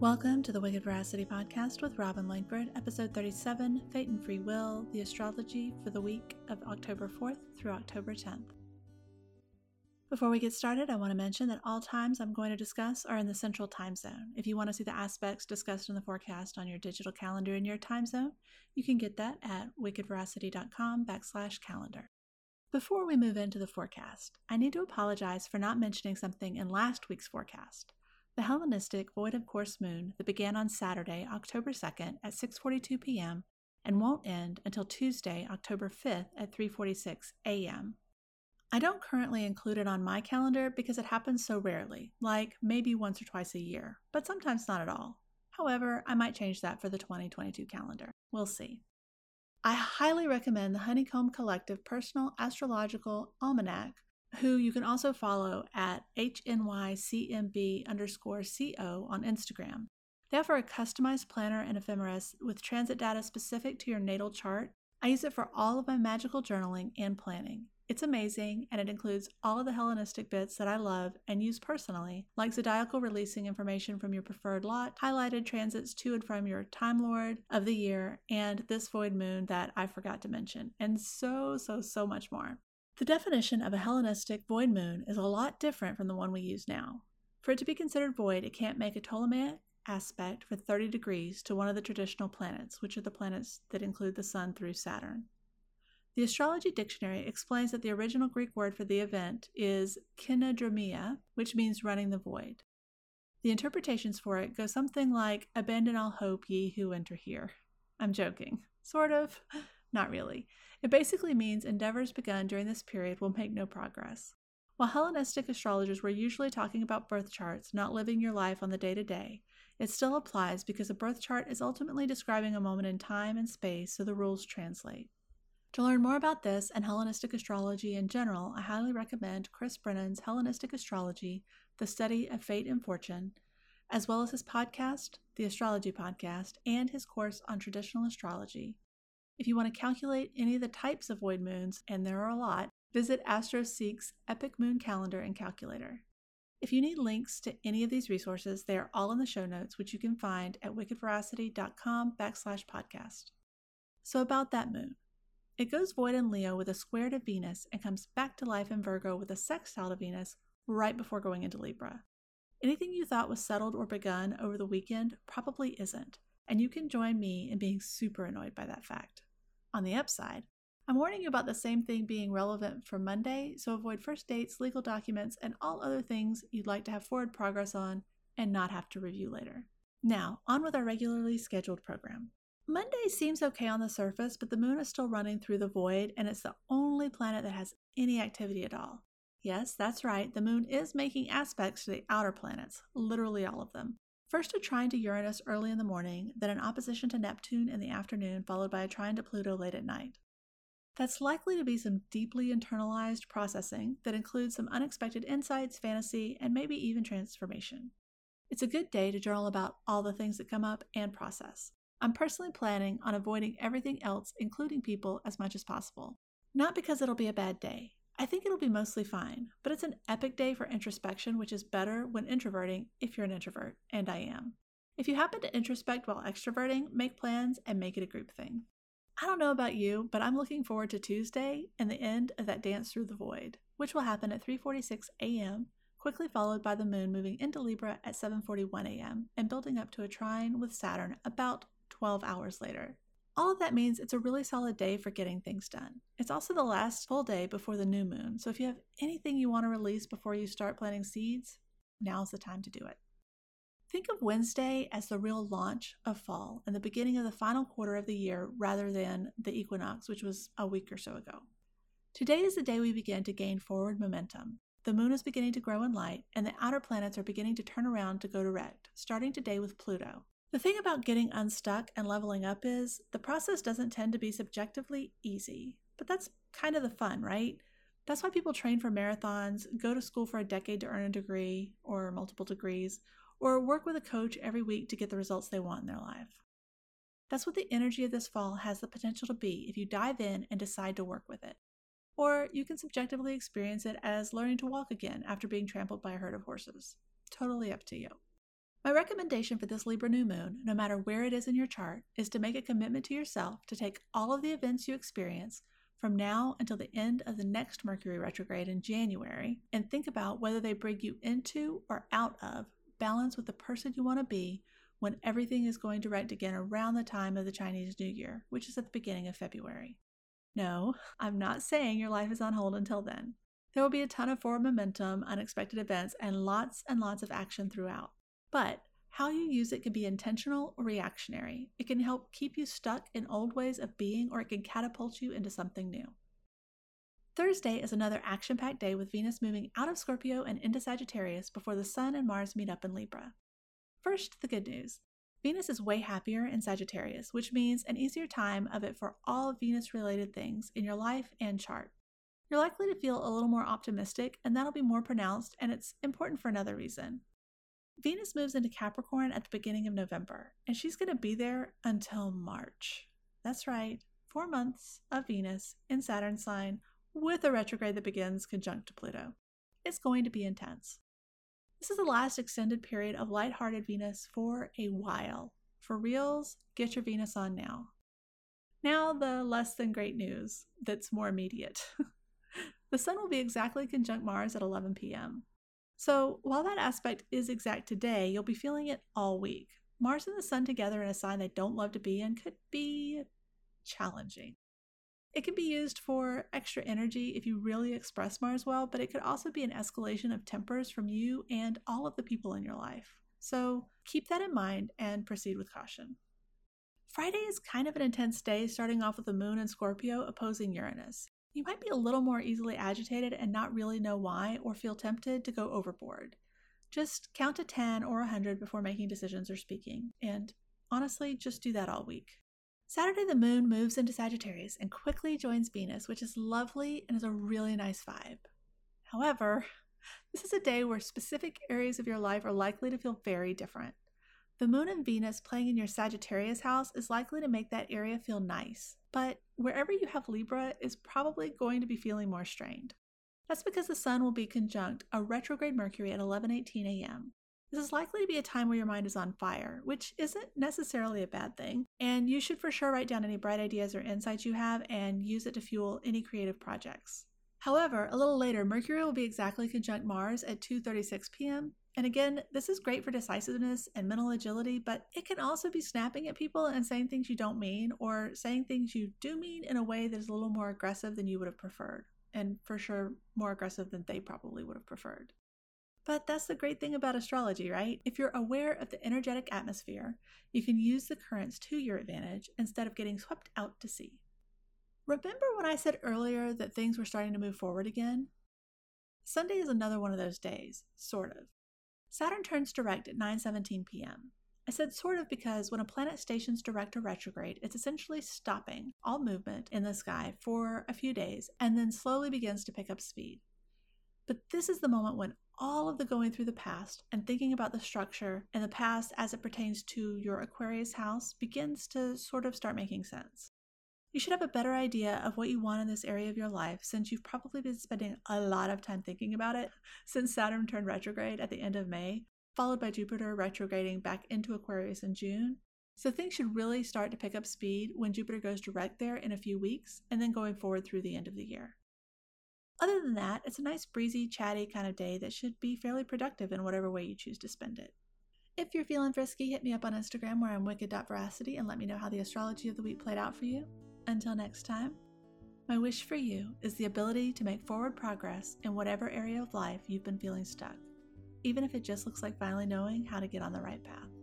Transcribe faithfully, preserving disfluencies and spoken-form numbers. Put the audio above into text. Welcome to the Wicked Veracity Podcast with Robin Langford, episode thirty-seven, Fate and Free Will, the astrology for the week of October fourth through October tenth. Before we get started, I want to mention that all times I'm going to discuss are in the central time zone. If you want to see the aspects discussed in the forecast on your digital calendar in your time zone, you can get that at wickedveracity.com backslash calendar. Before we move into the forecast, I need to apologize for not mentioning something in last week's forecast. The Hellenistic Void of Course Moon that began on Saturday, October second at six forty-two p.m. and won't end until Tuesday, October fifth at three forty-six a.m. I don't currently include it on my calendar because it happens so rarely, like maybe once or twice a year, but sometimes not at all. However, I might change that for the twenty twenty-two calendar. We'll see. I highly recommend the Honeycomb Collective Personal Astrological Almanac, who you can also follow at hnycmb underscore co on Instagram. They offer a customized planner and ephemeris with transit data specific to your natal chart. I use it for all of my magical journaling and planning. It's amazing, and it includes all of the Hellenistic bits that I love and use personally, like zodiacal releasing information from your preferred lot, highlighted transits to and from your Time Lord of the year, and this void moon that I forgot to mention, and so, so, so much more. The definition of a Hellenistic void moon is a lot different from the one we use now. For it to be considered void, it can't make a Ptolemaic aspect for thirty degrees to one of the traditional planets, which are the planets that include the Sun through Saturn. The Astrology Dictionary explains that the original Greek word for the event is kinadromia, which means running the void. The interpretations for it go something like, "Abandon all hope, ye who enter here." I'm joking. Sort of. Not really. It basically means endeavors begun during this period will make no progress. While Hellenistic astrologers were usually talking about birth charts, not living your life on the day-to-day, it still applies because a birth chart is ultimately describing a moment in time and space, so the rules translate. To learn more about this and Hellenistic astrology in general, I highly recommend Chris Brennan's Hellenistic Astrology, The Study of Fate and Fortune, as well as his podcast, The Astrology Podcast, and his course on Traditional Astrology. If you want to calculate any of the types of void moons, and there are a lot, visit AstroSeek's Epic Moon Calendar and Calculator. If you need links to any of these resources, they are all in the show notes, which you can find at wickedveracity.com backslash podcast. So about that moon. It goes void in Leo with a square to Venus and comes back to life in Virgo with a sextile to Venus right before going into Libra. Anything you thought was settled or begun over the weekend probably isn't, and you can join me in being super annoyed by that fact. On the upside, I'm warning you about the same thing being relevant for Monday, so avoid first dates, legal documents, and all other things you'd like to have forward progress on and not have to review later. Now, on with our regularly scheduled program. Monday seems okay on the surface, but the moon is still running through the void, and it's the only planet that has any activity at all. Yes, that's right, the moon is making aspects to the outer planets, literally all of them. First a trine to Uranus early in the morning, then an opposition to Neptune in the afternoon, followed by a trine to Pluto late at night. That's likely to be some deeply internalized processing that includes some unexpected insights, fantasy, and maybe even transformation. It's a good day to journal about all the things that come up and process. I'm personally planning on avoiding everything else, including people, as much as possible. Not because it'll be a bad day. I think it'll be mostly fine, but it's an epic day for introspection, which is better when introverting if you're an introvert, and I am. If you happen to introspect while extroverting, make plans and make it a group thing. I don't know about you, but I'm looking forward to Tuesday and the end of that dance through the void, which will happen at three forty-six a.m., quickly followed by the moon moving into Libra at seven forty-one a.m. and building up to a trine with Saturn about twelve hours later. All of that means it's a really solid day for getting things done. It's also the last full day before the new moon, so if you have anything you want to release before you start planting seeds, now's the time to do it. Think of Wednesday as the real launch of fall and the beginning of the final quarter of the year rather than the equinox, which was a week or so ago. Today is the day we begin to gain forward momentum. The moon is beginning to grow in light, and the outer planets are beginning to turn around to go direct, starting today with Pluto. The thing about getting unstuck and leveling up is the process doesn't tend to be subjectively easy, but that's kind of the fun, right? That's why people train for marathons, go to school for a decade to earn a degree or multiple degrees, or work with a coach every week to get the results they want in their life. That's what the energy of this fall has the potential to be if you dive in and decide to work with it. Or you can subjectively experience it as learning to walk again after being trampled by a herd of horses. Totally up to you. My recommendation for this Libra new moon, no matter where it is in your chart, is to make a commitment to yourself to take all of the events you experience from now until the end of the next Mercury retrograde in January and think about whether they bring you into or out of balance with the person you want to be when everything is going direct again around the time of the Chinese New Year, which is at the beginning of February. No, I'm not saying your life is on hold until then. There will be a ton of forward momentum, unexpected events, and lots and lots of action throughout. But how you use it can be intentional or reactionary. It can help keep you stuck in old ways of being, or it can catapult you into something new. Thursday is another action-packed day with Venus moving out of Scorpio and into Sagittarius before the Sun and Mars meet up in Libra. First, the good news. Venus is way happier in Sagittarius, which means an easier time of it for all Venus-related things in your life and chart. You're likely to feel a little more optimistic, and that'll be more pronounced, and it's important for another reason. Venus moves into Capricorn at the beginning of November, and she's going to be there until March. That's right, four months of Venus in Saturn's sign with a retrograde that begins conjunct to Pluto. It's going to be intense. This is the last extended period of lighthearted Venus for a while. For reals, get your Venus on now. Now the less than great news that's more immediate. The Sun will be exactly conjunct Mars at eleven p.m. So while that aspect is exact today, you'll be feeling it all week. Mars and the Sun together in a sign they don't love to be in could be challenging. It can be used for extra energy if you really express Mars well, but it could also be an escalation of tempers from you and all of the people in your life. So keep that in mind and proceed with caution. Friday is kind of an intense day, starting off with the Moon and Scorpio opposing Uranus. You might be a little more easily agitated and not really know why, or feel tempted to go overboard. Just count to ten or one hundred before making decisions or speaking, and honestly, just do that all week. Saturday, the Moon moves into Sagittarius and quickly joins Venus, which is lovely and is a really nice vibe. However, this is a day where specific areas of your life are likely to feel very different. The Moon and Venus playing in your Sagittarius house is likely to make that area feel nice, but wherever you have Libra is probably going to be feeling more strained. That's because the Sun will be conjunct a retrograde Mercury at eleven eighteen a.m. This is likely to be a time where your mind is on fire, which isn't necessarily a bad thing, and you should for sure write down any bright ideas or insights you have and use it to fuel any creative projects. However, a little later, Mercury will be exactly conjunct Mars at two thirty-six p.m. And again, this is great for decisiveness and mental agility, but it can also be snapping at people and saying things you don't mean, or saying things you do mean in a way that is a little more aggressive than you would have preferred, and for sure more aggressive than they probably would have preferred. But that's the great thing about astrology, right? If you're aware of the energetic atmosphere, you can use the currents to your advantage instead of getting swept out to sea. Remember when I said earlier that things were starting to move forward again? Sunday is another one of those days, sort of. Saturn turns direct at nine seventeen p.m. I said sort of because when a planet stations direct or retrograde, it's essentially stopping all movement in the sky for a few days and then slowly begins to pick up speed. But this is the moment when all of the going through the past and thinking about the structure and the past as it pertains to your Aquarius house begins to sort of start making sense. You should have a better idea of what you want in this area of your life, since you've probably been spending a lot of time thinking about it since Saturn turned retrograde at the end of May, followed by Jupiter retrograding back into Aquarius in June. So things should really start to pick up speed when Jupiter goes direct there in a few weeks and then going forward through the end of the year. Other than that, it's a nice breezy, chatty kind of day that should be fairly productive in whatever way you choose to spend it. If you're feeling frisky, hit me up on Instagram where I'm wicked dot veracity and let me know how the astrology of the week played out for you. Until next time, my wish for you is the ability to make forward progress in whatever area of life you've been feeling stuck, even if it just looks like finally knowing how to get on the right path.